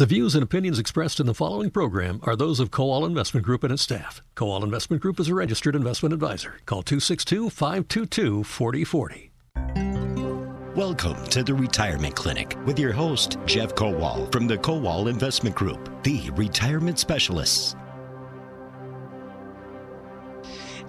The views and opinions expressed in the following program are those of Kowal Investment Group and its staff. Kowal Investment Group is a registered investment advisor. Call 262-522-4040. Welcome to the Retirement Clinic with your host, Jeff Kowal from the Kowal Investment Group, the retirement specialists.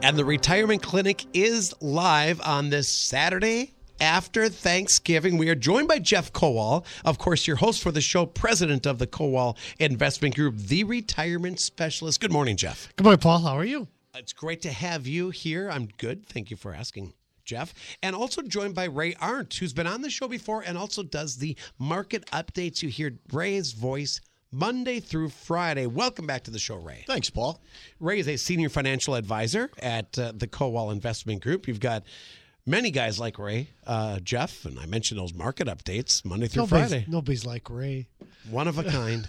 And the Retirement Clinic is live on this Saturday after Thanksgiving. We are joined by Jeff Kowal, of course, your host for the show, president of the Kowal Investment Group, the retirement specialist. Good morning, Jeff. Good morning, Paul. How are you? It's great to have you here. I'm good. Thank you for asking, Jeff. And also joined by Ray Arndt, who's been on the show before and also does the market updates. You hear Ray's voice Monday through Friday. Welcome back to the show, Ray. Thanks, Paul. Ray is a senior financial advisor at the Kowal Investment Group. You've got many guys like Ray, Jeff, and I mentioned those market updates Monday through Friday. Nobody's like Ray. One of a kind.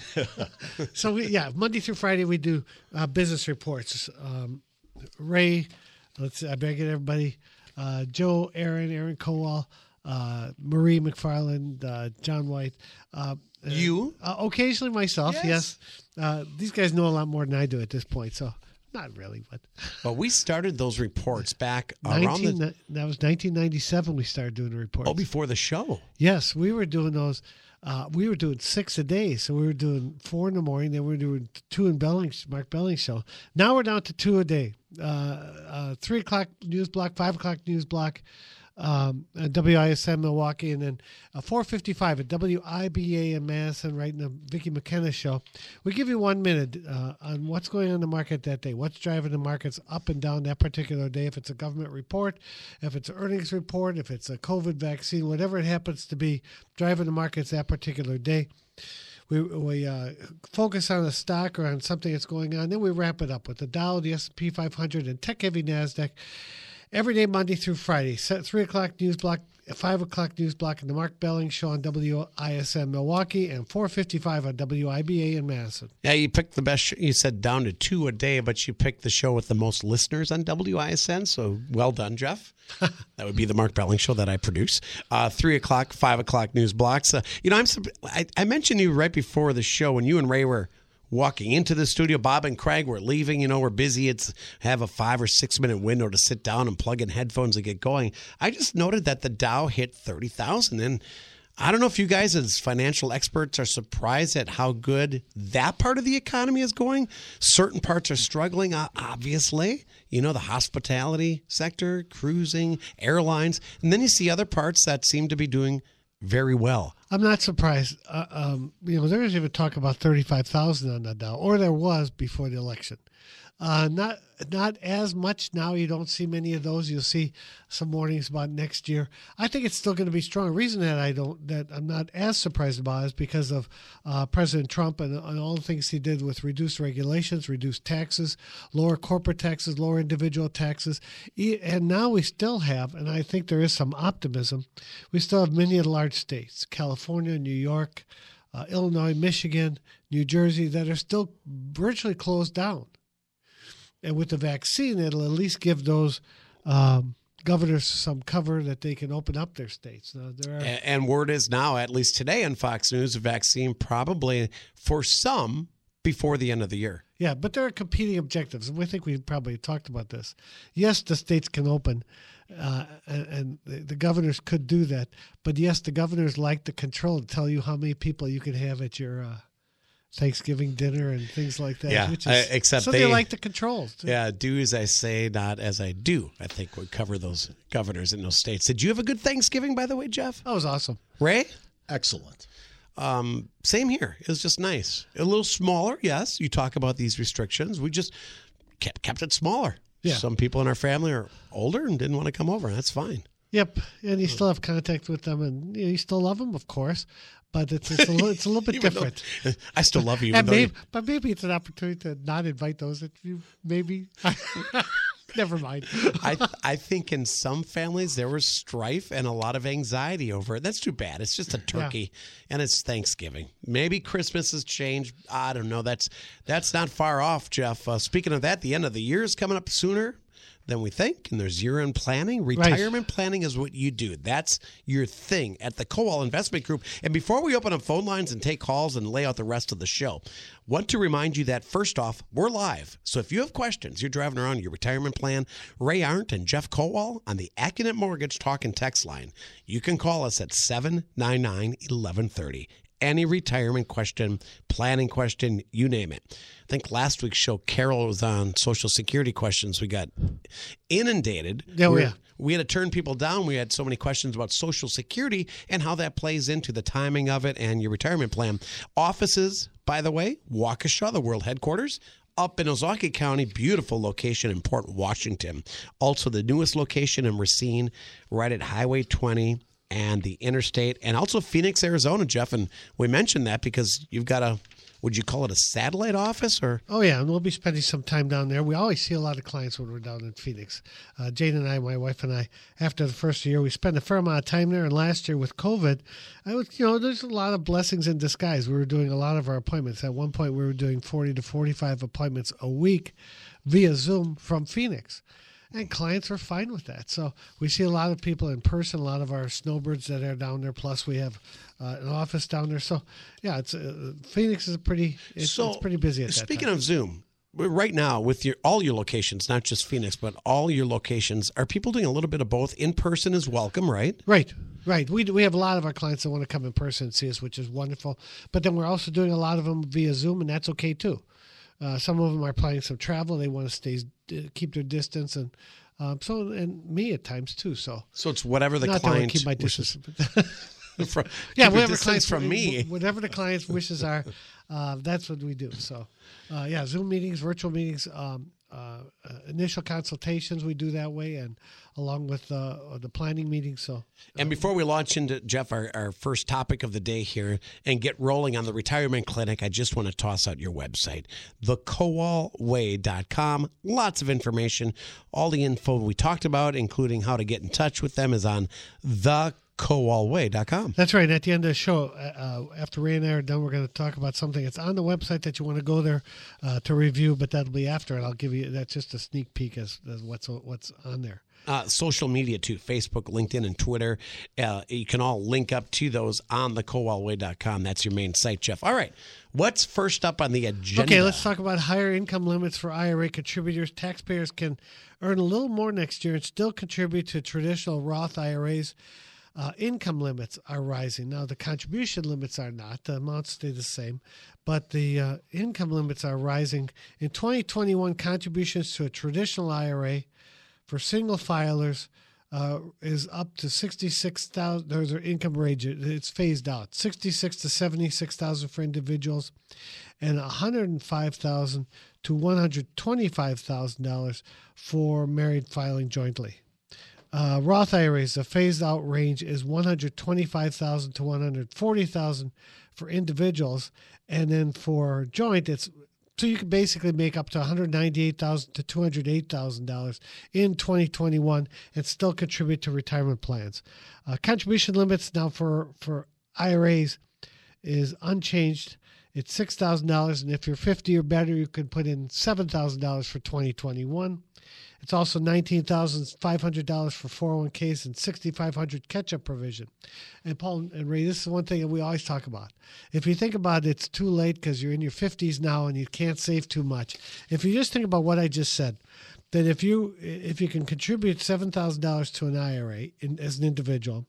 So, Monday through Friday, we do business reports. Ray, I better get everybody. Joe, Aaron Kowal, Marie McFarland, John White. You? Occasionally myself, yes. These guys know a lot more than I do at this point, so. Not really, but. But we started those reports back around that was 1997 we started doing the reports. Oh, before the show. Yes, we were doing those. We were doing 6 a day, so we were doing 4 in the morning, then we were doing 2 in Mark Belling's show. Now we're down to 2 a day. 3 o'clock news block, 5 o'clock news block, WISN Milwaukee, and then 4:55 at WIBA in Madison, right in the Vicki McKenna show. We give you 1 minute on what's going on in the market that day, what's driving the markets up and down that particular day, if it's a government report, if it's an earnings report, if it's a COVID vaccine, whatever it happens to be driving the markets that particular day. We focus on a stock or on something that's going on, then we wrap it up with the Dow, the S&P 500, and tech-heavy NASDAQ. Every day, Monday through Friday, 3 o'clock news block, 5 o'clock news block, and the Mark Belling show on WISN Milwaukee, and 4:55 on WIBA in Madison. Yeah, you picked the best show. You said down to 2 a day, but you picked the show with the most listeners on WISN, so well done, Jeff. That would be the Mark Belling show that I produce. 3 o'clock, 5 o'clock news blocks. I mentioned you right before the show when you and Ray were walking into the studio. Bob and Craig were leaving. We're busy. Have a 5 or 6 minute window to sit down and plug in headphones and get going. I just noted that the Dow hit 30,000. And I don't know if you guys as financial experts are surprised at how good that part of the economy is going. Certain parts are struggling, obviously. The hospitality sector, cruising, airlines. And then you see other parts that seem to be doing very well. I'm not surprised. There was even talk about 35,000 on the Dow, or there was before the election. Not as much now. You don't see many of those. You'll see some warnings about next year. I think it's still going to be strong. The reason that I'm not as surprised about is because of President Trump and all the things he did with reduced regulations, reduced taxes, lower corporate taxes, lower individual taxes. And now we still have, and I think there is some optimism, we still have many of the large states, California, New York, Illinois, Michigan, New Jersey, that are still virtually closed down. And with the vaccine, it'll at least give those governors some cover that they can open up their states. Now, and word is now, at least today on Fox News, a vaccine probably for some before the end of the year. Yeah, but there are competing objectives, and we think we probably talked about this. Yes, the states can open, and the governors could do that. But yes, the governors like the control to tell you how many people you can have at your Thanksgiving dinner and things like that. Yeah, except so they like the controls. Too. Yeah, do as I say, not as I do, I think would cover those governors in those states. Did you have a good Thanksgiving, by the way, Jeff? That was awesome. Ray? Excellent. Same here. It was just nice. A little smaller, yes. You talk about these restrictions. We just kept it smaller. Yeah. Some people in our family are older and didn't want to come over. That's fine. Yep, and you still have contact with them, and you still love them, of course, but it's a little bit different. I still love you, but maybe it's an opportunity to not invite those that you maybe. Never mind. I think in some families there was strife and a lot of anxiety over it. That's too bad. It's just a turkey, and it's Thanksgiving. Maybe Christmas has changed. I don't know. That's not far off, Jeff. Speaking of that, the end of the year is coming up sooner than we think, and there's year-end planning. Retirement planning is what you do. That's your thing at the Kowal Investment Group. And before we open up phone lines and take calls and lay out the rest of the show, want to remind you that, first off, we're live. So if you have questions, you're driving around your retirement plan, Ray Arndt and Jeff Kowal on the Accunate Mortgage Talk and Text line. You can call us at 799-1130. Any retirement question, planning question, you name it. I think last week's show, Carol was on Social Security questions. We got inundated. Oh, yeah. We had to turn people down. We had so many questions about Social Security and how that plays into the timing of it and your retirement plan. Offices, by the way, Waukesha, the world headquarters, up in Ozaukee County, beautiful location in Port Washington. Also, the newest location in Racine, right at Highway 20. And the interstate, and also Phoenix, Arizona, Jeff. And we mentioned that because you've got a, would you call it a satellite office? Or oh, yeah, and we'll be spending some time down there. We always see a lot of clients when we're down in Phoenix. Jane and I, my wife and I, after the first year, we spent a fair amount of time there. And last year with COVID, I was, you know, there's a lot of blessings in disguise. We were doing a lot of our appointments. At one point, we were doing 40 to 45 appointments a week via Zoom from Phoenix. And clients are fine with that. So we see a lot of people in person, a lot of our snowbirds that are down there. Plus, we have an office down there. So, yeah, it's Phoenix is pretty. It's pretty busy at that time. Speaking of Zoom, right now with your all your locations, not just Phoenix, but all your locations, are people doing a little bit of both? In person is welcome, right? Right. Right. We have a lot of our clients that want to come in person and see us, which is wonderful. But then we're also doing a lot of them via Zoom, and that's okay too. Some of them are planning some travel. They want to keep their distance, and and me at times too. So it's whatever the client. Not that I keep my distance. Whatever the client's wishes are, that's what we do. So, Zoom meetings, virtual meetings, initial consultations we do that way, and along with the planning meeting. So, and before we launch into, Jeff, our first topic of the day here and get rolling on the retirement clinic, I just want to toss out your website, thekowalway.com. Lots of information. All the info we talked about, including how to get in touch with them, is on thekowalway.com. That's right. At the end of the show, after Ray and I are done, we're going to talk about something that's on the website that you want to go there to review, but that'll be after, and I'll give you that's just a sneak peek as what's on there. Social media too, Facebook, LinkedIn, and Twitter. You can all link up to those on thekowalway.com. That's your main site, Jeff. All right. What's first up on the agenda? Okay, let's talk about higher income limits for IRA contributors. Taxpayers can earn a little more next year and still contribute to traditional Roth IRAs. Income limits are rising. Now, the contribution limits are not. The amounts stay the same, but the income limits are rising. In 2021, contributions to a traditional IRA for single filers is up to $66,000. Their income range, it's phased out. $66,000 to $76,000 for individuals and $105,000 to $125,000 for married filing jointly. Roth IRAs, the phased-out range is $125,000 to $140,000 for individuals, and then for joint, it's so you can basically make up to $198,000 to $208,000 in 2021 and still contribute to retirement plans. Contribution limits now for IRAs is unchanged. It's $6,000, and if you're 50 or better, you can put in $7,000 for 2021. It's also $19,500 for 401ks and $6,500 catch-up provision. And Paul and Ray, this is one thing that we always talk about. If you think about it, it's too late because you're in your 50s now and you can't save too much. If you just think about what I just said, that if you can contribute $7,000 to an IRA as an individual,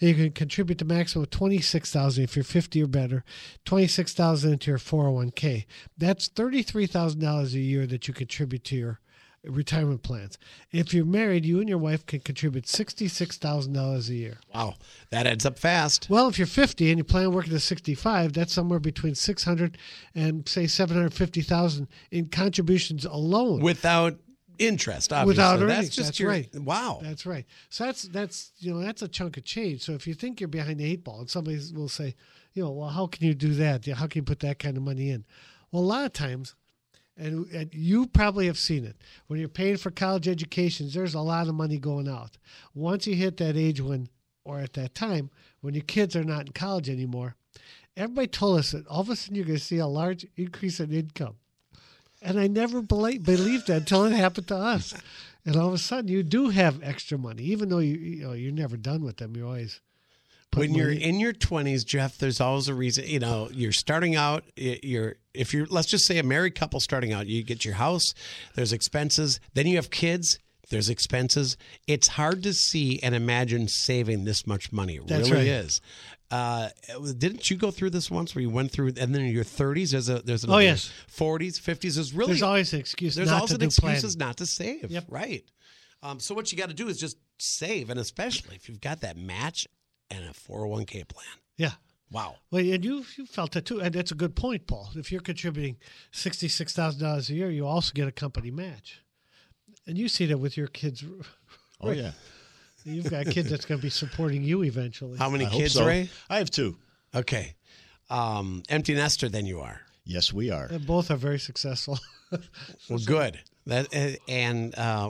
and you can contribute the maximum of $26,000 if you're 50 or better, $26,000 into your 401k. That's $33,000 a year that you contribute to your retirement plans. If you're married, you and your wife can contribute $66,000 a year. Wow, that adds up fast. Well, if you're 50 and you plan on working to 65, that's somewhere between $600,000 and say $750,000 in contributions alone, without interest, obviously. Without earnings. That's just right. Wow, that's right. So that's a chunk of change. So if you think you're behind the 8-ball, and somebody will say, well, how can you do that? How can you put that kind of money in? Well, a lot of times. And you probably have seen it. When you're paying for college educations, there's a lot of money going out. Once you hit that age at that time, when your kids are not in college anymore, everybody told us that all of a sudden you're going to see a large increase in income. And I never believed that until it happened to us. And all of a sudden, you do have extra money, even though you're never done with them. You always put when money. You're in your 20s, Jeff, there's always a reason. You know, you're starting out. If you're, let's just say, a married couple starting out. You get your house. There's expenses. Then you have kids. There's expenses. It's hard to see and imagine saving this much money. It That's really right. is. Didn't you go through this once where you went through, and then in your 30s, there's an oh, yes. 40s, 50s. There's always an excuse. There's not always to an excuses planning. Not to save. Yep. Right. So what you got to do is just save, and especially if you've got that match and a 401k plan. Yeah. Wow. Well, and you felt that too, and that's a good point, Paul. If you're contributing $66,000 a year, you also get a company match. And you see that with your kids. Oh, yeah. You've got a kid that's going to be supporting you eventually. How many kids, so. Ray? I have two. Okay. Empty nester then you are. Yes, we are. And both are very successful. Well, good. Well,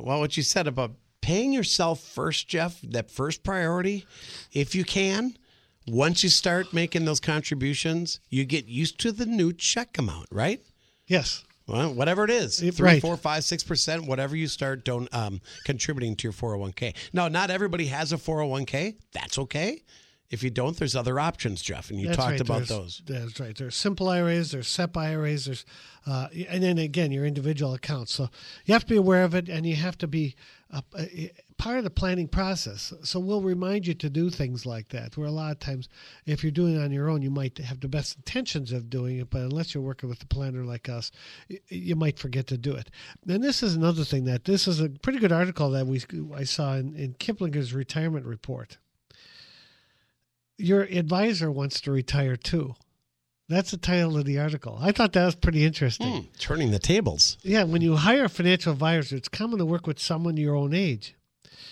what you said about paying yourself first, Jeff, that first priority, if you can, once you start making those contributions, you get used to the new check amount, right? Yes. Well, whatever it is, 3, 4, 5, 6%, whatever you start contributing to your 401k. Now, not everybody has a 401k. That's okay. If you don't, there's other options, Jeff, and you that's talked right. about those. That's right. There's simple IRAs, there's SEP IRAs, and then, again, your individual accounts. So you have to be aware of it, and you have to be part of the planning process. So we'll remind you to do things like that, where a lot of times, if you're doing it on your own, you might have the best intentions of doing it, but unless you're working with a planner like us, you might forget to do it. And this is another thing that this is a pretty good article that I saw in Kiplinger's retirement report. Your advisor wants to retire too. That's the title of the article. I thought that was pretty interesting. Turning the tables. Yeah, when you hire a financial advisor, it's common to work with someone your own age.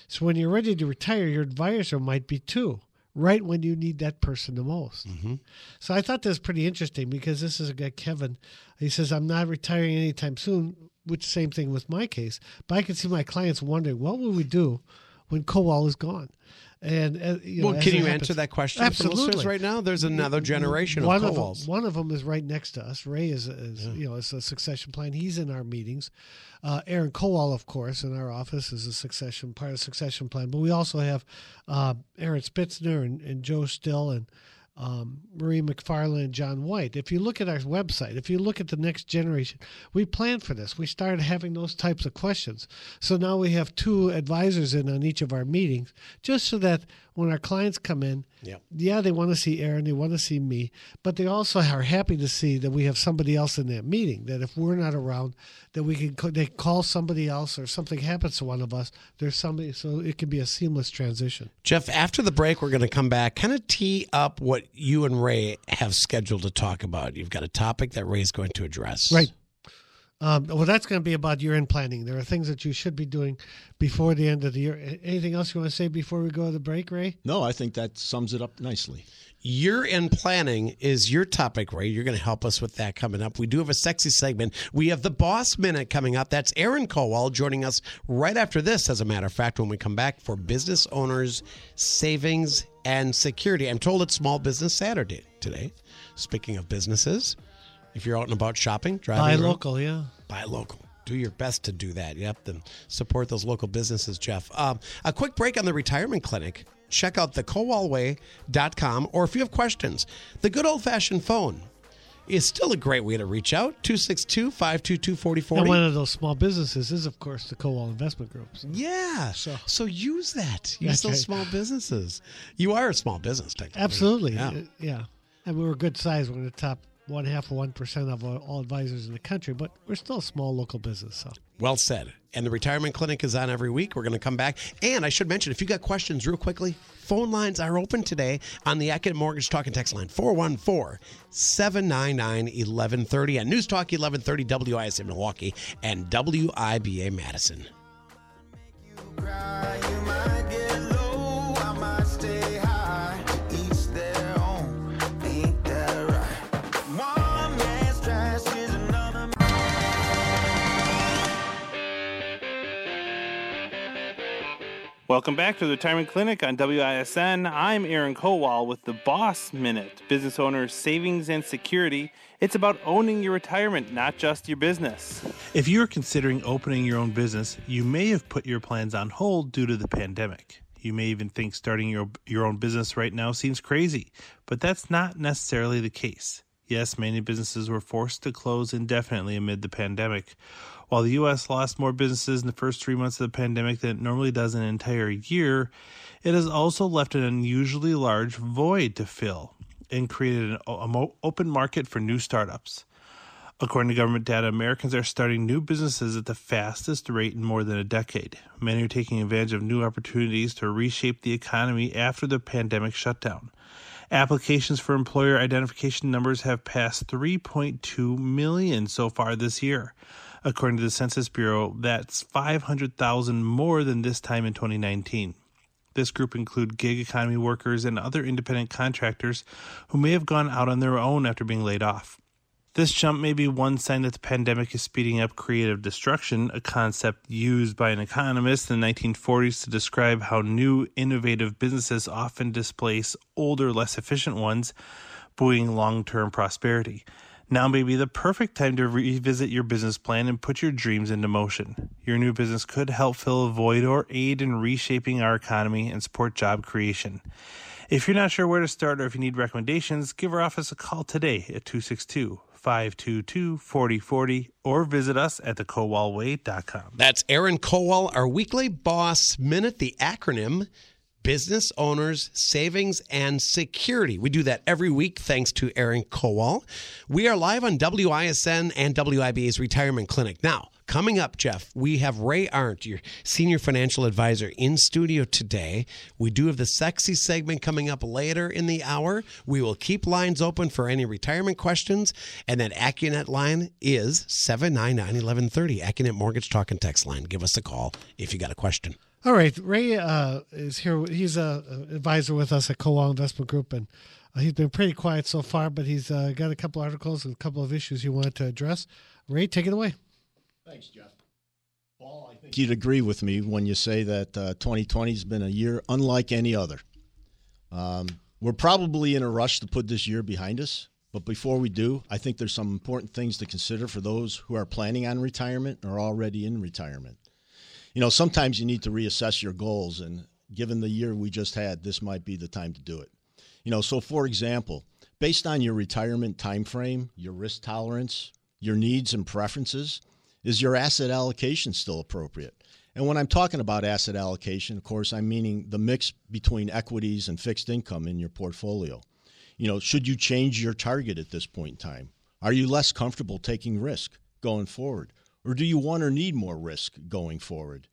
So when you're ready to retire, your advisor might be too, right when you need that person the most. Mm-hmm. So I thought that was pretty interesting because this is a guy, Kevin. He says, I'm not retiring anytime soon, which same thing with my case. But I can see my clients wondering, what will we do when Kowal is gone? And can you answer that question? Absolutely. For right now, there's another generation of Kowals. One of them is right next to us. Ray is a succession plan. He's in our meetings. Aaron Kowal, of course, in our office is part of the succession plan. But we also have Aaron Spitzner and Joe Still and Marie McFarland and John White. If you look at our website, if you look at the next generation, we planned for this. We started having those types of questions. So now we have two advisors in on each of our meetings, just so that when our clients come in, yeah, they want to see Aaron, they want to see me, but they also are happy to see that we have somebody else in that meeting, that if we're not around, that they call somebody else or something happens to one of us, there's somebody, so it can be a seamless transition. Jeff, after the break, we're going to come back, kind of tee up what you and Ray have scheduled to talk about. You've got a topic that Ray's going to address. Right. Well, that's going to be about year-end planning. There are things that you should be doing before the end of the year. Anything else you want to say before we go to the break, Ray? No, I think that sums it up nicely. Year-end planning is your topic, Ray. You're going to help us with that coming up. We do have a sexy segment. We have the Boss Minute coming up. That's Aaron Kowal joining us right after this, as a matter of fact, when we come back for Business Owners, Savings, and Security. I'm told it's Small Business Saturday today. Speaking of businesses, if you're out and about shopping, driving around. Local, yeah. Buy local. Do your best to do that. You have to support those local businesses, Jeff. A quick break on the retirement clinic. Check out thekowalway.com, or if you have questions, the good old-fashioned phone is still a great way to reach out, 262-522-4040. And one of those small businesses is, of course, the Kowal Investment Group. So. Yeah. So use that. Use those small businesses. You are a small business, technically. Absolutely. Yeah. And we were a good size. We're in the top 0.5% of all advisors in the country, but we're still a small local business. So. Well said. And the retirement clinic is on every week. We're going to come back. And I should mention, if you got questions real quickly, phone lines are open today on the Accident Mortgage Talk and Text line, 414-799-1130 on News Talk 1130 WISN Milwaukee and WIBA Madison. Welcome back to the Retirement Clinic on WISN. I'm Aaron Kowal with the Boss Minute, Business Owners Savings and Security. It's about owning your retirement, not just your business. If you're considering opening your own business, you may have put your plans on hold due to the pandemic. You may even think starting your own business right now seems crazy, but that's not necessarily the case. Yes, many businesses were forced to close indefinitely amid the pandemic. While the U.S. lost more businesses in the first 3 months of the pandemic than it normally does in an entire year, it has also left an unusually large void to fill and created an open market for new startups. According to government data, Americans are starting new businesses at the fastest rate in more than a decade. Many are taking advantage of new opportunities to reshape the economy after the pandemic shutdown. Applications for employer identification numbers have passed 3.2 million so far this year. According to the Census Bureau, that's 500,000 more than this time in 2019. This group includes gig economy workers and other independent contractors who may have gone out on their own after being laid off. This jump may be one sign that the pandemic is speeding up creative destruction, a concept used by an economist in the 1940s to describe how new, innovative businesses often displace older, less efficient ones, buoying long-term prosperity. Now may be the perfect time to revisit your business plan and put your dreams into motion. Your new business could help fill a void or aid in reshaping our economy and support job creation. If you're not sure where to start or if you need recommendations, give our office a call today at 262-522-4040 or visit us at thekowalway.com. That's Aaron Kowal, our weekly Boss Minute, the acronym Business Owners, Savings, and Security. We do that every week thanks to Aaron Kowal. We are live on WISN and WIBA's Retirement Clinic. Now, coming up, Jeff, we have Ray Arndt, your senior financial advisor, in studio today. We do have the sexy segment coming up later in the hour. We will keep lines open for any retirement questions. And that AccuNet line is 799-1130, AccuNet Mortgage Talk and Text line. Give us a call if you got a question. All right, Ray is here. He's an advisor with us at Kowal Investment Group, and he's been pretty quiet so far, but he's got a couple articles and a couple of issues he wanted to address. Ray, take it away. Thanks, Jeff. Paul, I think you'd agree with me when you say that 2020 has been a year unlike any other. We're probably in a rush to put this year behind us, but before we do, I think there's some important things to consider for those who are planning on retirement or already in retirement. You know, sometimes you need to reassess your goals, and given the year we just had, this might be the time to do it. You know, so for example, based on your retirement time frame, your risk tolerance, your needs and preferences, is your asset allocation still appropriate? And when I'm talking about asset allocation, of course, I'm meaning the mix between equities and fixed income in your portfolio. You know, should you change your target at this point in time? Are you less comfortable taking risk going forward? Or do you want or need more risk going forward?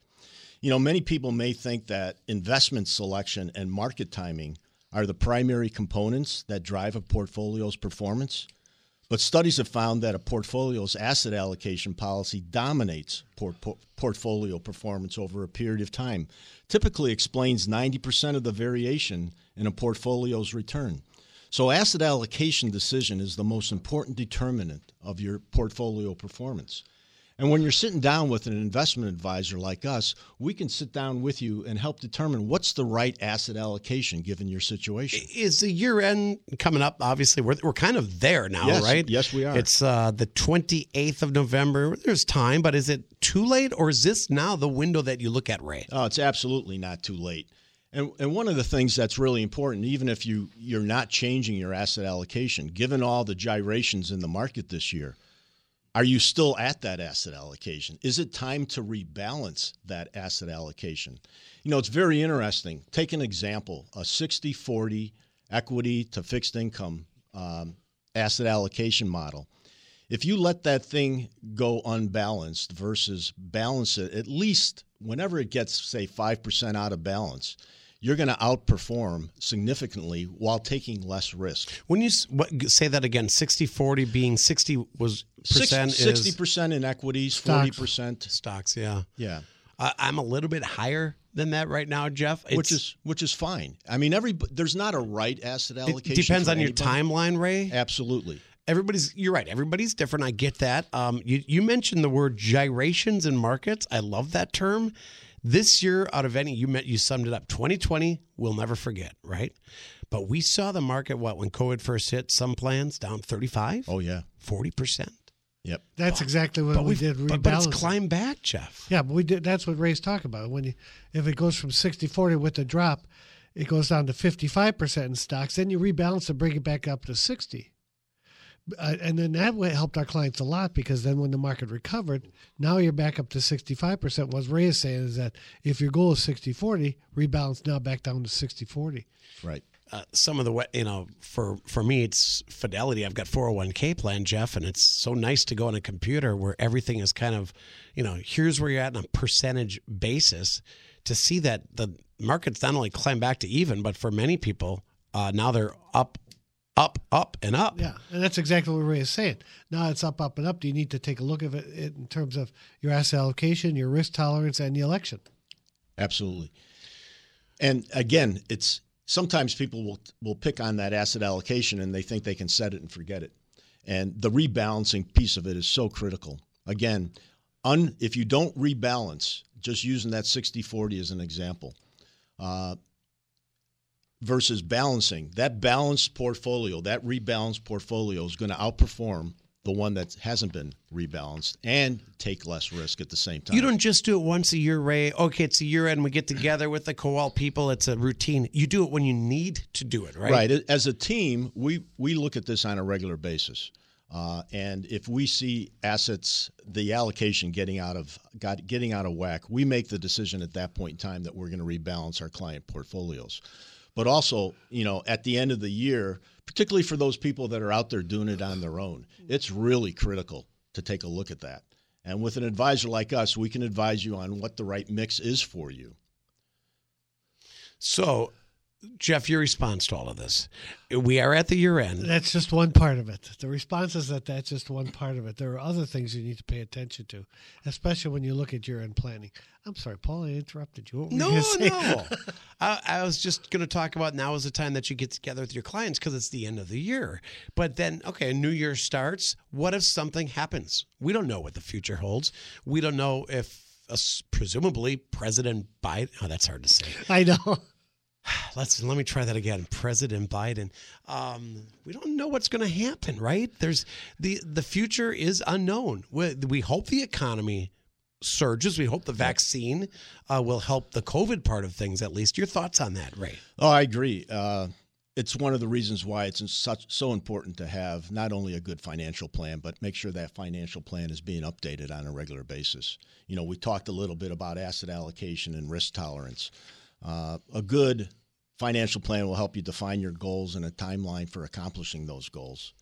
You know, many people may think that investment selection and market timing are the primary components that drive a portfolio's performance, but studies have found that a portfolio's asset allocation policy dominates portfolio performance over a period of time, typically explains 90% of the variation in a portfolio's return. So asset allocation decision is the most important determinant of your portfolio performance. And when you're sitting down with an investment advisor like us, we can sit down with you and help determine what's the right asset allocation given your situation. Is the year end coming up? Obviously, we're kind of there now, yes, right? Yes, we are. It's the 28th of November. There's time, but is it too late, or is this now the window that you look at, Ray? Oh, it's absolutely not too late. And one of the things that's really important, even if you're not changing your asset allocation, given all the gyrations in the market this year, are you still at that asset allocation? Is it time to rebalance that asset allocation? You know, it's very interesting. Take an example, a 60-40 equity to fixed income asset allocation model. If you let that thing go unbalanced versus balance it, at least whenever it gets, say, 5% out of balance, you're going to outperform significantly while taking less risk. When you say that again, 60-40 being 60% in equities, stocks. 40%. Stocks, yeah. Yeah. I'm a little bit higher than that right now, Jeff. Which is fine. I mean, there's not a right asset allocation. It depends on your timeline, Ray. Absolutely. You're right. Everybody's different. I get that. You mentioned the word gyrations in markets. I love that term. This year, out of any, you summed it up, 2020, we'll never forget, right? But we saw the market, what, when COVID first hit, some plans down 35%? Oh, yeah. 40%? Yep. That's exactly what we did. But it's climbed back, Jeff. Yeah, but we did. That's what Ray's talking about. If it goes from 60-40 with the drop, it goes down to 55% in stocks. Then you rebalance and bring it back up to 60%. And then that helped our clients a lot, because then when the market recovered, now you're back up to 65%. What Ray is saying is that if your goal is 60-40, rebalance now back down to 60-40. Right. Some of the, for me, it's Fidelity. I've got 401k plan, Jeff, and it's so nice to go on a computer where everything is kind of, here's where you're at on a percentage basis, to see that the market's not only climbed back to even, but for many people, now they're up, and up. Yeah, and that's exactly what Ray is saying. Now it's up, and up. Do you need to take a look at it in terms of your asset allocation, your risk tolerance, and the election? Absolutely. And again, it's sometimes people will pick on that asset allocation, and they think they can set it and forget it. And the rebalancing piece of it is so critical. Again, if you don't rebalance, just using that 60-40 as an example, versus balancing. That balanced portfolio, that rebalanced portfolio is going to outperform the one that hasn't been rebalanced and take less risk at the same time. You don't just do it once a year, Ray. Okay, it's a year end. We get together with the Kowal people. It's a routine. You do it when you need to do it, right? Right. As a team, we look at this on a regular basis. And if we see assets, the allocation getting out of whack, we make the decision at that point in time that we're going to rebalance our client portfolios. But also, at the end of the year, particularly for those people that are out there doing it on their own, it's really critical to take a look at that. And with an advisor like us, we can advise you on what the right mix is for you. So, Jeff, your response to all of this. We are at the year end. That's just one part of it. The response is that that's just one part of it. There are other things you need to pay attention to, especially when you look at year end planning. I'm sorry, Paul, I interrupted you. No. I was just going to talk about now is the time that you get together with your clients because it's the end of the year. But then, okay, New Year starts. What if something happens? We don't know what the future holds. We don't know if, presumably, President Biden. Oh, that's hard to say. I know. Let me try that again. President Biden. We don't know what's going to happen, right? There's the future is unknown. We hope the economy surges. We hope the vaccine will help the COVID part of things, at least. Your thoughts on that, Ray? Oh, I agree. It's one of the reasons why it's so important to have not only a good financial plan, but make sure that financial plan is being updated on a regular basis. We talked a little bit about asset allocation and risk tolerance. A good financial plan will help you define your goals and a timeline for accomplishing those goals.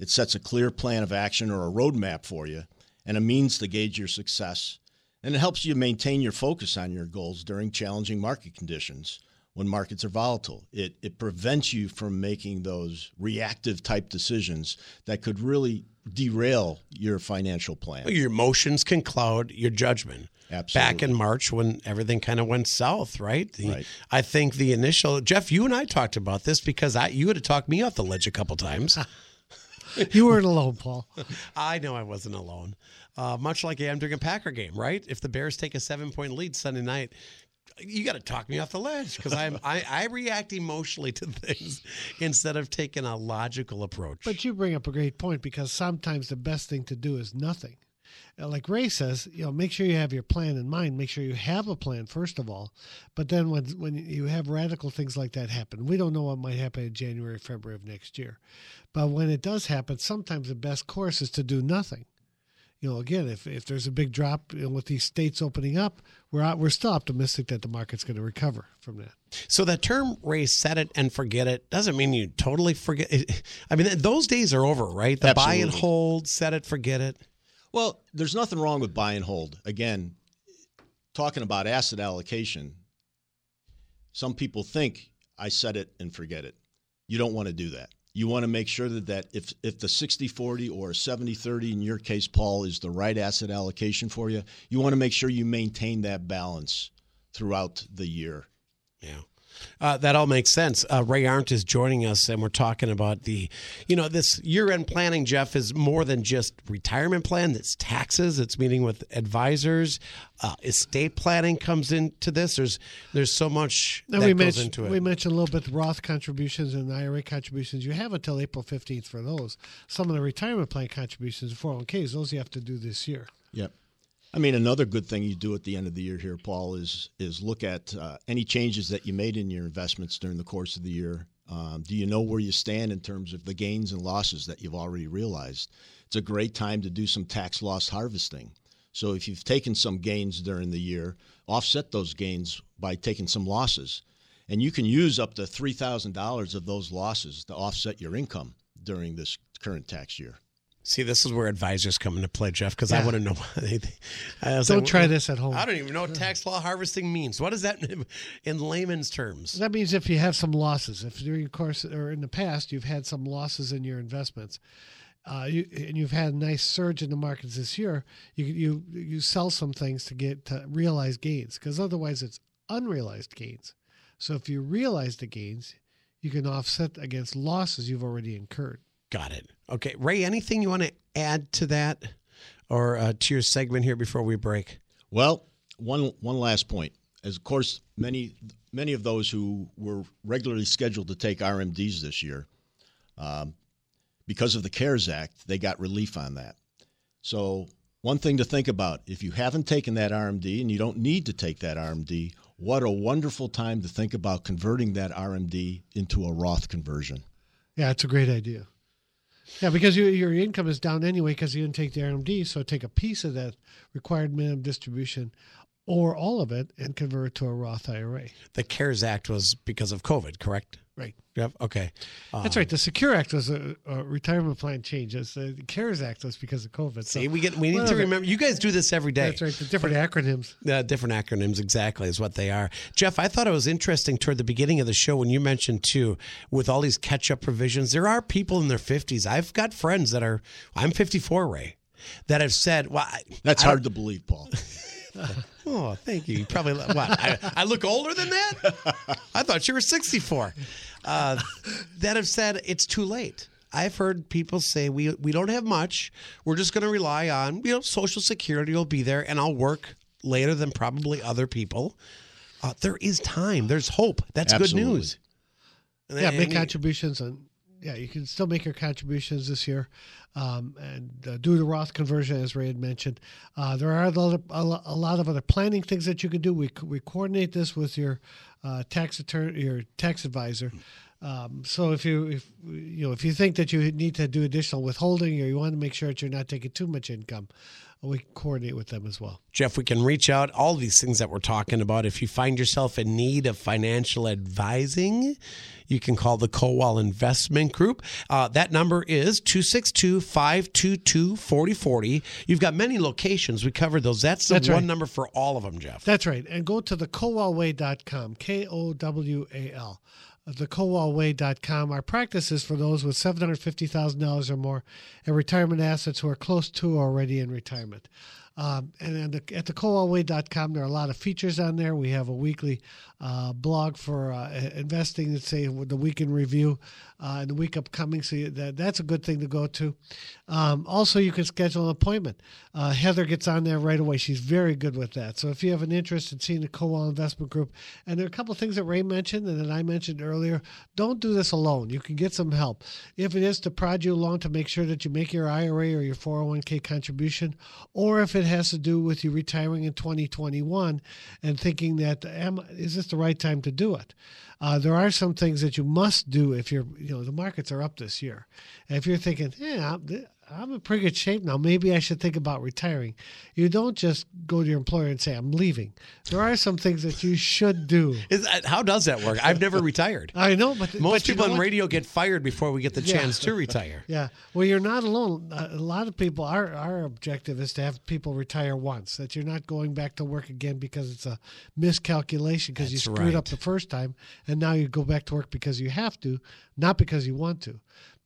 It sets a clear plan of action or a roadmap for you and a means to gauge your success. And it helps you maintain your focus on your goals during challenging market conditions when markets are volatile. It prevents you from making those reactive type decisions that could really derail your financial plan. Your emotions can cloud your judgment. Absolutely. Back in March when everything kind of went south, right? Right. I think the initial, Jeff, you and I talked about this because you had to talk me off the ledge a couple times. You weren't alone, Paul. I know I wasn't alone. Much like I am during a Packer game, right? If the Bears take a 7-point lead Sunday night, you got to talk me off the ledge because I react emotionally to things instead of taking a logical approach. But you bring up a great point because sometimes the best thing to do is nothing. Like Ray says, make sure you have your plan in mind. Make sure you have a plan, first of all. But then when you have radical things like that happen, we don't know what might happen in January, February of next year. But when it does happen, sometimes the best course is to do nothing. Again, if there's a big drop with these states opening up, we're still optimistic that the market's going to recover from that. So that term, Ray, set it and forget it, doesn't mean you totally forget it. I mean, those days are over, right? The Absolutely. Buy and hold, set it, forget it. Well, there's nothing wrong with buy and hold. Again, talking about asset allocation, some people think I set it and forget it. You don't want to do that. You want to make sure that if the 60-40 or 70-30 in your case, Paul, is the right asset allocation for you, you want to make sure you maintain that balance throughout the year. Yeah. That all makes sense. Ray Arndt is joining us, and we're talking about this year-end planning, Jeff, is more than just retirement plan. It's taxes. It's meeting with advisors. Estate planning comes into this. There's so much that goes into it. We mentioned a little bit the Roth contributions and the IRA contributions. You have until April 15th for those. Some of the retirement plan contributions, 401ks, those you have to do this year. Yep. I mean, another good thing you do at the end of the year here, Paul, is look at any changes that you made in your investments during the course of the year. Do you know where you stand in terms of the gains and losses that you've already realized? It's a great time to do some tax loss harvesting. So if you've taken some gains during the year, offset those gains by taking some losses. And you can use up to $3,000 of those losses to offset your income during this current tax year. See, this is where advisors come into play, Jeff, because I want to know. Don't try this at home. I don't even know what tax law harvesting means. What does that mean in layman's terms? That means if you have some losses, if during your course or in the past you've had some losses in your investments, and you've had a nice surge in the markets this year, you sell some things to get to realized gains, because otherwise it's unrealized gains. So if you realize the gains, you can offset against losses you've already incurred. Got it. Okay. Ray, anything you want to add to that or to your segment here before we break? Well, one last point. As of course, many of those who were regularly scheduled to take RMDs this year, because of the CARES Act, they got relief on that. So one thing to think about, if you haven't taken that RMD and you don't need to take that RMD, what a wonderful time to think about converting that RMD into a Roth conversion. Yeah, it's a great idea. Yeah, because your income is down anyway because you didn't take the RMD, so take a piece of that required minimum distribution or all of it and convert it to a Roth IRA. The CARES Act was because of COVID, correct? Right. Yep. Okay. That's right. The SECURE Act was a retirement plan change. The CARES Act was because of COVID. So see, we need to remember. You guys do this every day. That's right. The different acronyms. Different acronyms, exactly, is what they are. Jeff, I thought it was interesting toward the beginning of the show when you mentioned, too, with all these catch-up provisions, there are people in their 50s. I've got friends that are, I'm 54, Ray, that have said, well, that's hard to believe, Paul. Oh, thank you. You probably, what? I look older than that? I thought you were 64. That have said it's too late. I've heard people say we don't have much. We're just going to rely on, Social Security will be there, and I'll work later than probably other people. There is time. There's hope. That's absolutely good news. Yeah, make contributions on. Yeah, you can still make your contributions this year and do the Roth conversion, as Ray had mentioned. There are a lot of other planning things that you can do. We coordinate this with your tax attorney, your tax advisor. So if you think that you need to do additional withholding or you want to make sure that you're not taking too much income, we can coordinate with them as well. Jeff, we can reach out all these things that we're talking about. If you find yourself in need of financial advising, you can call the Kowal Investment Group. That number is 262-522-4040. You've got many locations. We covered those. That's one number for all of them, Jeff. That's right. And go to thekowalway.com, Kowal. thekowalway.com. Our practice is for those with $750,000 or more and retirement assets who are close to or already in retirement. At thekowalway.com, there are a lot of features on there. We have a weekly blog for investing, say the week in review and the week upcoming. So that's a good thing to go to. Also, you can schedule an appointment. Heather gets on there right away. She's very good with that. So if you have an interest in seeing the Kowal Investment Group, and there are a couple of things that Ray mentioned and that I mentioned earlier, don't do this alone. You can get some help. If it is to prod you along to make sure that you make your IRA or your 401k contribution, or if it has to do with you retiring in 2021 and thinking that is this the right time to do it? There are some things that you must do if you're, the markets are up this year. And if you're thinking, I'm in pretty good shape now, maybe I should think about retiring. You don't just go to your employer and say, I'm leaving. There are some things that you should do. How does that work? I've never retired. I know, but most people on radio get fired before we get the chance to retire. Yeah. Well, you're not alone. A lot of people, our objective is to have people retire once, that you're not going back to work again because it's a miscalculation because you screwed up the first time, and now you go back to work because you have to, not because you want to.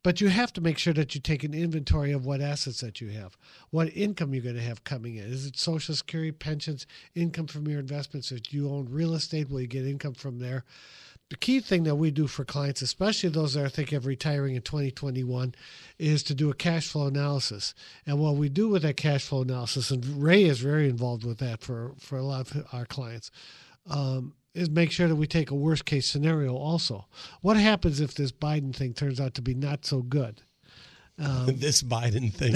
But you have to make sure that you take an inventory of what assets that you have, what income you're going to have coming in. Is it Social Security, pensions, income from your investments? If you own real estate, will you get income from there? The key thing that we do for clients, especially those that are thinking of retiring in 2021, is to do a cash flow analysis. And what we do with that cash flow analysis, and Ray is very involved with that for a lot of our clients, is make sure that we take a worst case scenario also. What happens if this Biden thing turns out to be not so good? This Biden thing.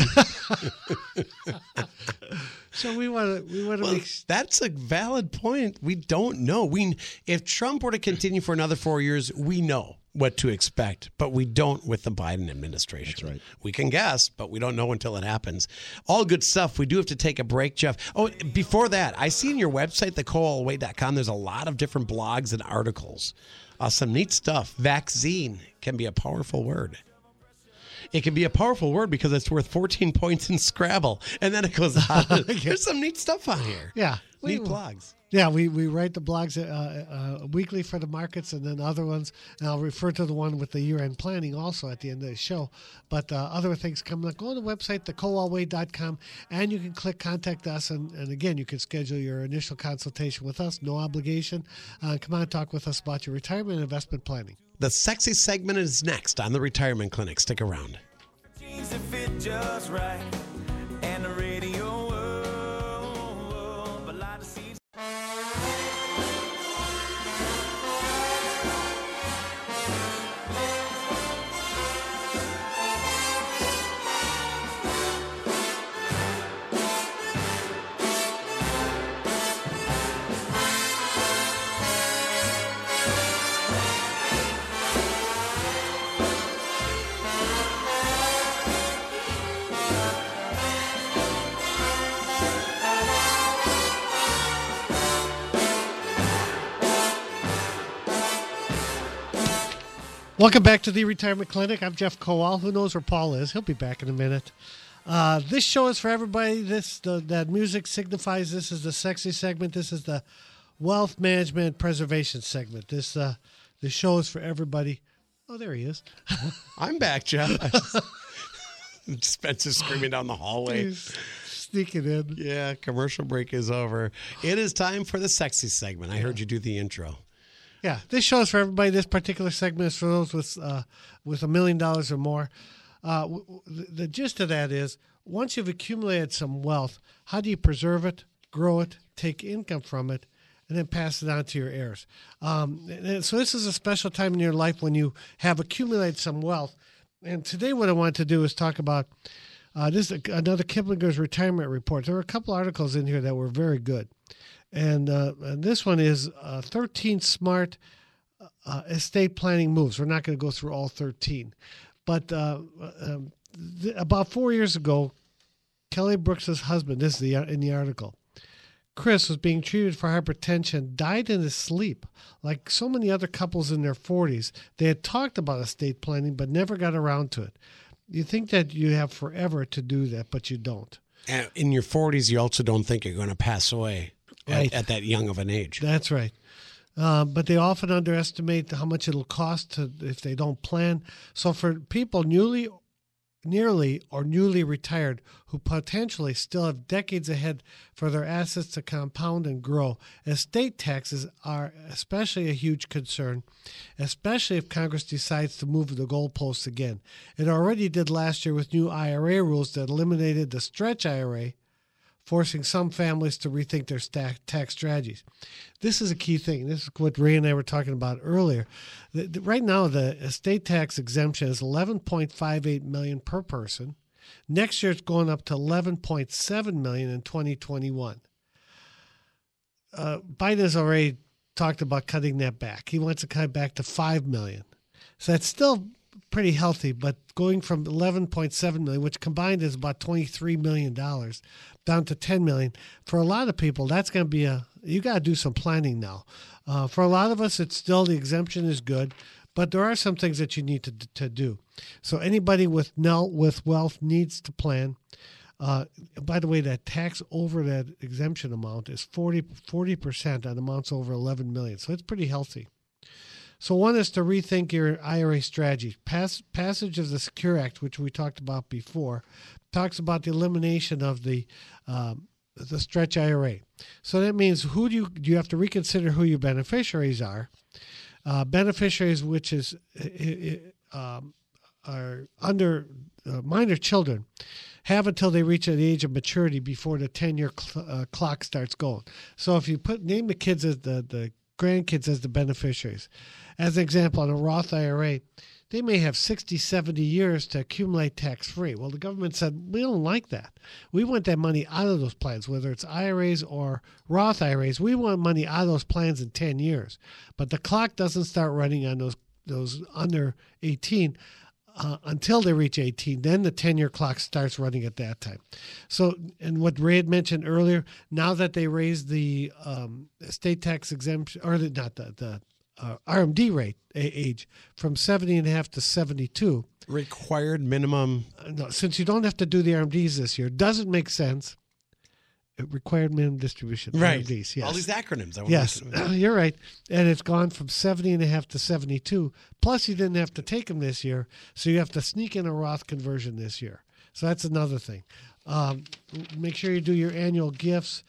So we want to make... That's a valid point. We don't know. If Trump were to continue for another 4 years, we know what to expect, but we don't with the Biden administration. That's right. We can guess, but we don't know until it happens. All good stuff. We do have to take a break, Jeff. Oh, before that, I see on your website, thekowalway.com, there's a lot of different blogs and articles. Some neat stuff. Vaccine can be a powerful word. It can be a powerful word because it's worth 14 points in Scrabble. And then it goes on. There's some neat stuff on here. Yeah. Neat blogs. Yeah, we write the blogs weekly for the markets and then other ones. And I'll refer to the one with the year-end planning also at the end of the show. But other things coming up. Go to the website, thekowalway.com, and you can click Contact Us. And again, you can schedule your initial consultation with us. No obligation. Come on and talk with us about your retirement and investment planning. The sexy segment is next on the Retirement Clinic. Stick around. Jeans that fit just right, and the radio world, but a lot of seasons. Welcome back to the Retirement Clinic. I'm Jeff Kowal. Who knows where Paul is? He'll be back in a minute. This show is for everybody. That music signifies this is the sexy segment. This is the wealth management preservation segment. This show is for everybody. Oh, there he is. I'm back, Jeff. Spencer's screaming down the hallway. Please. Sneak it in. Yeah, commercial break is over. It is time for the sexy segment. I heard you do the intro. Yeah, this show is for everybody. This particular segment is for those with $1 million or more. The gist of that is, once you've accumulated some wealth, how do you preserve it, grow it, take income from it, and then pass it on to your heirs? So this is a special time in your life when you have accumulated some wealth. And today what I want to do is talk about this is another Kiplinger's retirement report. There were a couple articles in here that were very good. And this one is 13 smart estate planning moves. We're not going to go through all 13. But about 4 years ago, Kelly Brooks's husband, this is in the article, Chris, was being treated for hypertension, died in his sleep. Like so many other couples in their 40s, they had talked about estate planning but never got around to it. You think that you have forever to do that, but you don't. And in your 40s, you also don't think you're going to pass away. Right. At that young of an age. That's right. But they often underestimate how much it'll cost if they don't plan. So for people newly retired who potentially still have decades ahead for their assets to compound and grow, estate taxes are especially a huge concern, especially if Congress decides to move the goalposts again. It already did last year with new IRA rules that eliminated the stretch IRA, forcing some families to rethink their tax strategies. This is a key thing. This is what Ray and I were talking about earlier. Right now, the estate tax exemption is $11.58 million per person. Next year, it's going up to $11.7 million in 2021. Biden has already talked about cutting that back. He wants to cut it back to $5 million. So that's still pretty healthy, but going from $11.7 million, which combined is about $23 million, down to $10 million. For a lot of people, that's going to be you got to do some planning now. For a lot of us, it's still the exemption is good, but there are some things that you need to do. So anybody with wealth needs to plan. By the way, that tax over that exemption amount is 40% on amounts over $11 million. So it's pretty healthy. So one is to rethink your IRA strategy. Passage of the SECURE Act, which we talked about before, talks about the elimination of the stretch IRA. So that means you have to reconsider who your beneficiaries are. Beneficiaries, which is are under minor children, have until they reach an age of maturity before the 10-year clock starts going. So if you name the kids as the grandkids as the beneficiaries, as an example, on a Roth IRA, they may have 60, 70 years to accumulate tax-free. Well, the government said, we don't like that. We want that money out of those plans, whether it's IRAs or Roth IRAs. We want money out of those plans in 10 years. But the clock doesn't start running on those under 18 until they reach 18. Then the 10-year clock starts running at that time. So, and what Ray had mentioned earlier, now that they raised the estate tax exemption, or RMD rate age from 70.5 to 72. Required minimum. No, since you don't have to do the RMDs this year, doesn't make sense. Required minimum distribution. Right. RMDs, yes. All these acronyms. Yes, you're right. And it's gone from 70.5 to 72. Plus, you didn't have to take them this year, so you have to sneak in a Roth conversion this year. So that's another thing. Make sure you do your annual gifts.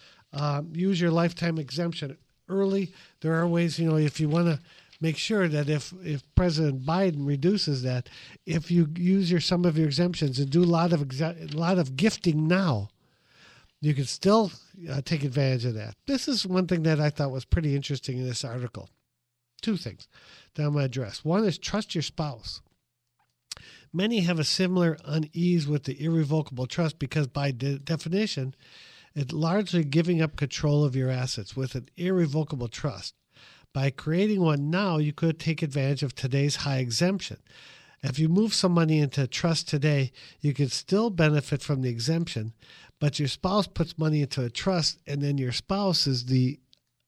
Use your lifetime exemption early. There are ways, if you want to make sure that if President Biden reduces that, if you use some of your exemptions and do a lot of gifting now, you can still take advantage of that. This is one thing that I thought was pretty interesting in this article. Two things that I'm going to address. One is trust your spouse. Many have a similar unease with the irrevocable trust because by definition, it's largely giving up control of your assets with an irrevocable trust. By creating one now, you could take advantage of today's high exemption. If you move some money into trust today, you could still benefit from the exemption, but your spouse puts money into a trust, and then your spouse is the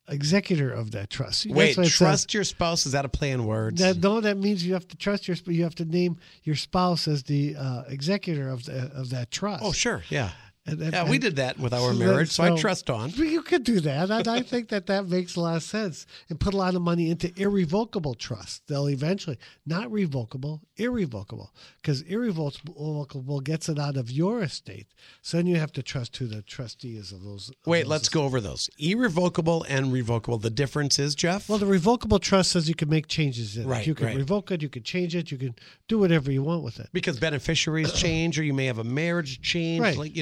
executor of that trust. Wait, trust your spouse? Is that a play on words? No, that means you have to trust you have to name your spouse as the executor of that trust. Oh, sure, yeah. And we did that with our marriage, so I trust Dawn. You could do that, and I think that makes a lot of sense. And put a lot of money into irrevocable trust. They'll eventually, not revocable, irrevocable, because irrevocable gets it out of your estate. So then you have to trust who the trustee is of those. Wait, let's go over those. Irrevocable and revocable. The difference is, Jeff? Well, the revocable trust says you can make changes in it. Right, you can revoke it, you can change it, you can do whatever you want with it. Because beneficiaries change, or you may have a marriage change, right.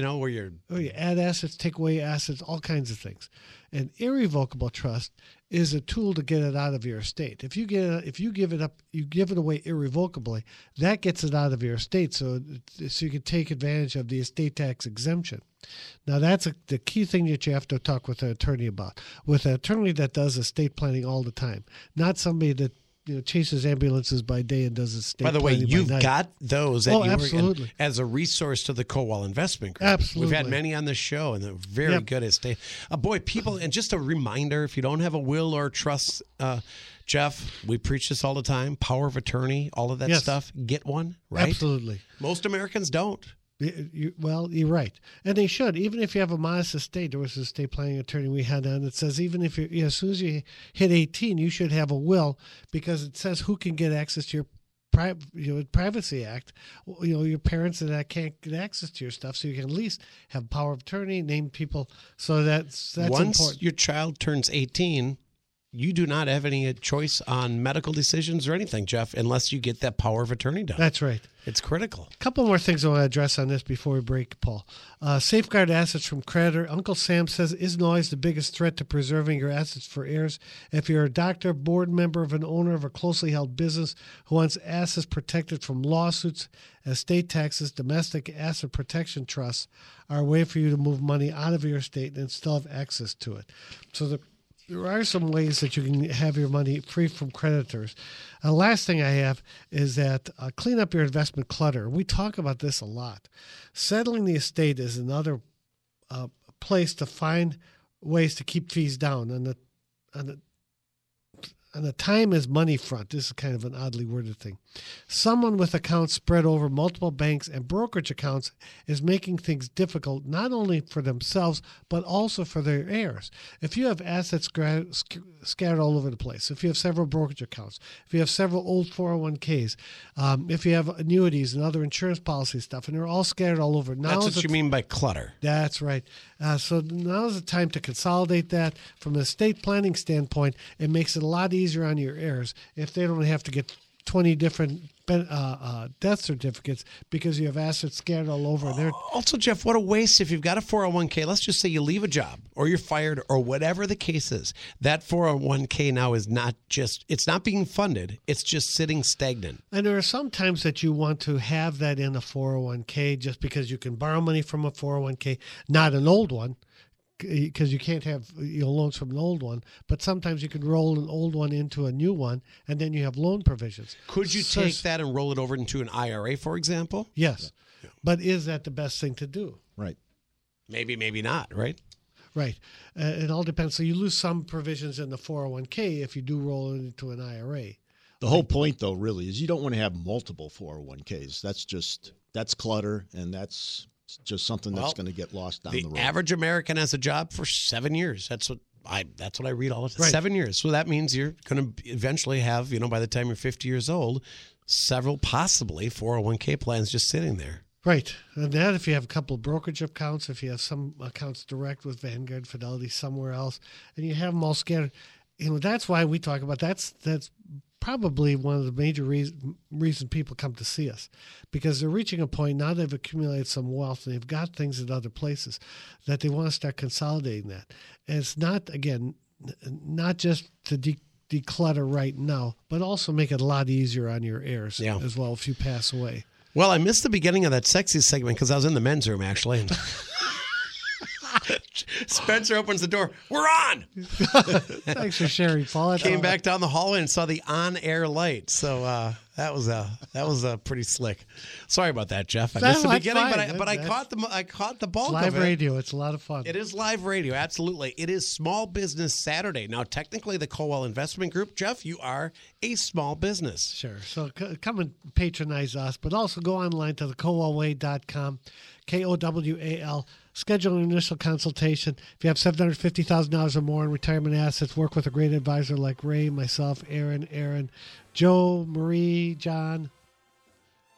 Or you add assets, take away assets, all kinds of things. An irrevocable trust is a tool to get it out of your estate. If you give it up, you give it away irrevocably, that gets it out of your estate, so you can take advantage of the estate tax exemption. Now, that's the key thing that you have to talk with an attorney about, with an attorney that does estate planning all the time, not somebody that chases ambulances by day and does estate planning by night. By the way, you've got those at as a resource to the Kowal Investment Group. Absolutely. We've had many on the show, and they're very good estate. And just a reminder, if you don't have a will or trust, Jeff, we preach this all the time, power of attorney, all of that stuff, get one, right? Absolutely. Most Americans don't. You're right. And they should. Even if you have a modest estate, there was an estate planning attorney we had on that says even if as soon as you hit 18, you should have a will, because it says who can get access to your Privacy Act. Your parents and that can't get access to your stuff, so you can at least have power of attorney, name people. So that's important. Once your child turns 18, you do not have any choice on medical decisions or anything, Jeff, unless you get that power of attorney done. That's right. It's critical. A couple more things I want to address on this before we break, Paul. Safeguard assets from creditor. Uncle Sam says isn't always the biggest threat to preserving your assets for heirs. If you're a doctor, board member of an owner of a closely held business who wants assets protected from lawsuits, estate taxes, domestic asset protection trusts are a way for you to move money out of your estate and still have access to it. So there are some ways that you can have your money free from creditors. Last thing I have is that clean up your investment clutter. We talk about this a lot. Settling the estate is another place to find ways to keep fees down. On the time is money front. This is kind of an oddly worded thing. Someone with accounts spread over multiple banks and brokerage accounts is making things difficult, not only for themselves, but also for their heirs. If you have assets scattered all over the place, if you have several brokerage accounts, if you have several old 401ks, if you have annuities and other insurance policy stuff, and they're all scattered all over. That's what you mean by clutter. That's right. So now's the time to consolidate that. From an estate planning standpoint, it makes it a lot easier easier on your heirs if they don't have to get 20 different death certificates because you have assets scattered all over there. Also, Jeff, what a waste if you've got a 401k. Let's just say you leave a job or you're fired or whatever the case is. That 401k now is not just, it's not being funded. It's just sitting stagnant. And there are some times that you want to have that in a 401k just because you can borrow money from a 401k, not an old one. Because you can't have loans from an old one, but sometimes you can roll an old one into a new one, and then you have loan provisions. Could you take that and roll it over into an IRA, for example? Yes, yeah. But is that the best thing to do? Right. Maybe, maybe not, right? Right. It all depends. So you lose some provisions in the 401k if you do roll it into an IRA. The whole point, though, really, is you don't want to have multiple 401ks. That's clutter, and that's... It's just something that's going to get lost down the road. The average American has a job for 7 years. That's what I read all the time. Right. 7 years. So that means you're going to eventually have, by the time you're 50 years old, several possibly 401k plans just sitting there. Right. And that if you have a couple of brokerage accounts, if you have some accounts direct with Vanguard, Fidelity, somewhere else, and you have them all scattered, that's why we talk about that's probably one of the major reason people come to see us, because they're reaching a point now they've accumulated some wealth and they've got things at other places that they want to start consolidating that. And it's not, again, not just to declutter right now, but also make it a lot easier on your heirs as well if you pass away. Well, I missed the beginning of that sexy segment because I was in the men's room, actually. And Spencer opens the door. We're on. Thanks for sharing, Paul. Came back down the hallway and saw the on-air light. So that was pretty slick. Sorry about that, Jeff. I missed the beginning, fine. but I caught the bulk of it. It's live radio. It's a lot of fun. It is live radio. Absolutely. It is Small Business Saturday. Now, technically, the Kowal Investment Group, Jeff, you are a small business. Sure. So come and patronize us, but also go online to thekowalway.com. KOWAL. Schedule an initial consultation. If you have $750,000 or more in retirement assets, work with a great advisor like Ray, myself, Aaron, Joe, Marie, John.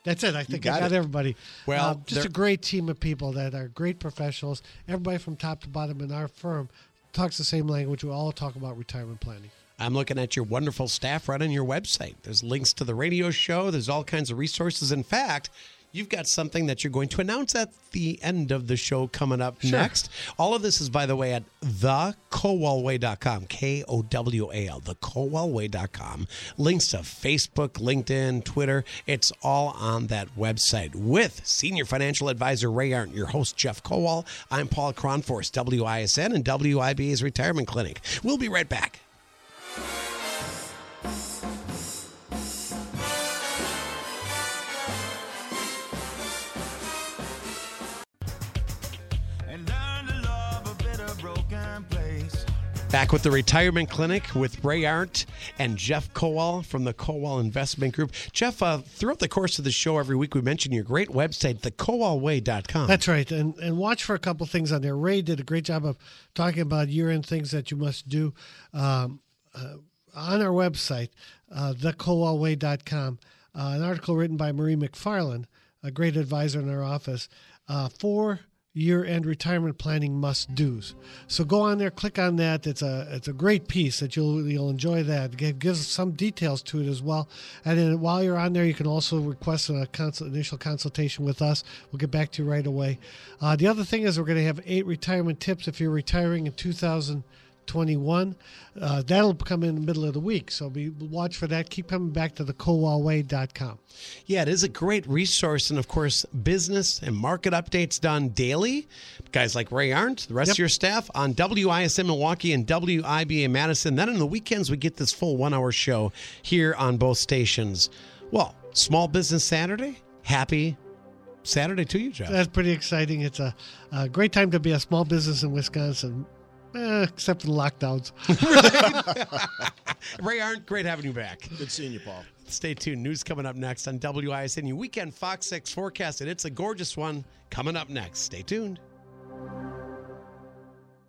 That's it. I think I got everybody. Well, just a great team of people that are great professionals. Everybody from top to bottom in our firm talks the same language. We all talk about retirement planning. I'm looking at your wonderful staff right on your website. There's links to the radio show. There's all kinds of resources. In fact, you've got something that you're going to announce at the end of the show coming up next. All of this is, by the way, at thekowalway.com, KOWAL, thekowalway.com. Links to Facebook, LinkedIn, Twitter. It's all on that website. With Senior Financial Advisor Ray Arndt, your host, Jeff Kowal, I'm Paul Kronforce, WISN and WIBA's Retirement Clinic. We'll be right back. Back with the Retirement Clinic with Ray Arndt and Jeff Kowal from the Kowal Investment Group. Jeff, throughout the course of the show every week, we mention your great website, thekowalway.com. That's right. And watch for a couple things on there. Ray did a great job of talking about year-end things that you must do on our website, thekowalway.com. An article written by Marie McFarland, a great advisor in our office, for year-end retirement planning must-dos. So go on there, click on that. It's a great piece that you'll enjoy that. It gives some details to it as well. And then while you're on there, you can also request an initial consultation with us. We'll get back to you right away. The other thing is we're going to have 8 retirement tips if you're retiring in 2021. That'll come in the middle of the week, so be watch for that. Keep coming back to thekowalway.com. Yeah, it is a great resource, and of course, business and market updates done daily. Guys like Ray Arndt, the rest of your staff on WISM Milwaukee and WIBA Madison. Then on the weekends, we get this full 1-hour show here on both stations. Well, Small Business Saturday, happy Saturday to you, Jeff. That's pretty exciting. It's a great time to be a small business in Wisconsin. Except for the lockdowns. Ray Arndt, great having you back. Good seeing you, Paul. Stay tuned. News coming up next on WISN. Your weekend Fox 6 forecast, and it's a gorgeous one coming up next. Stay tuned.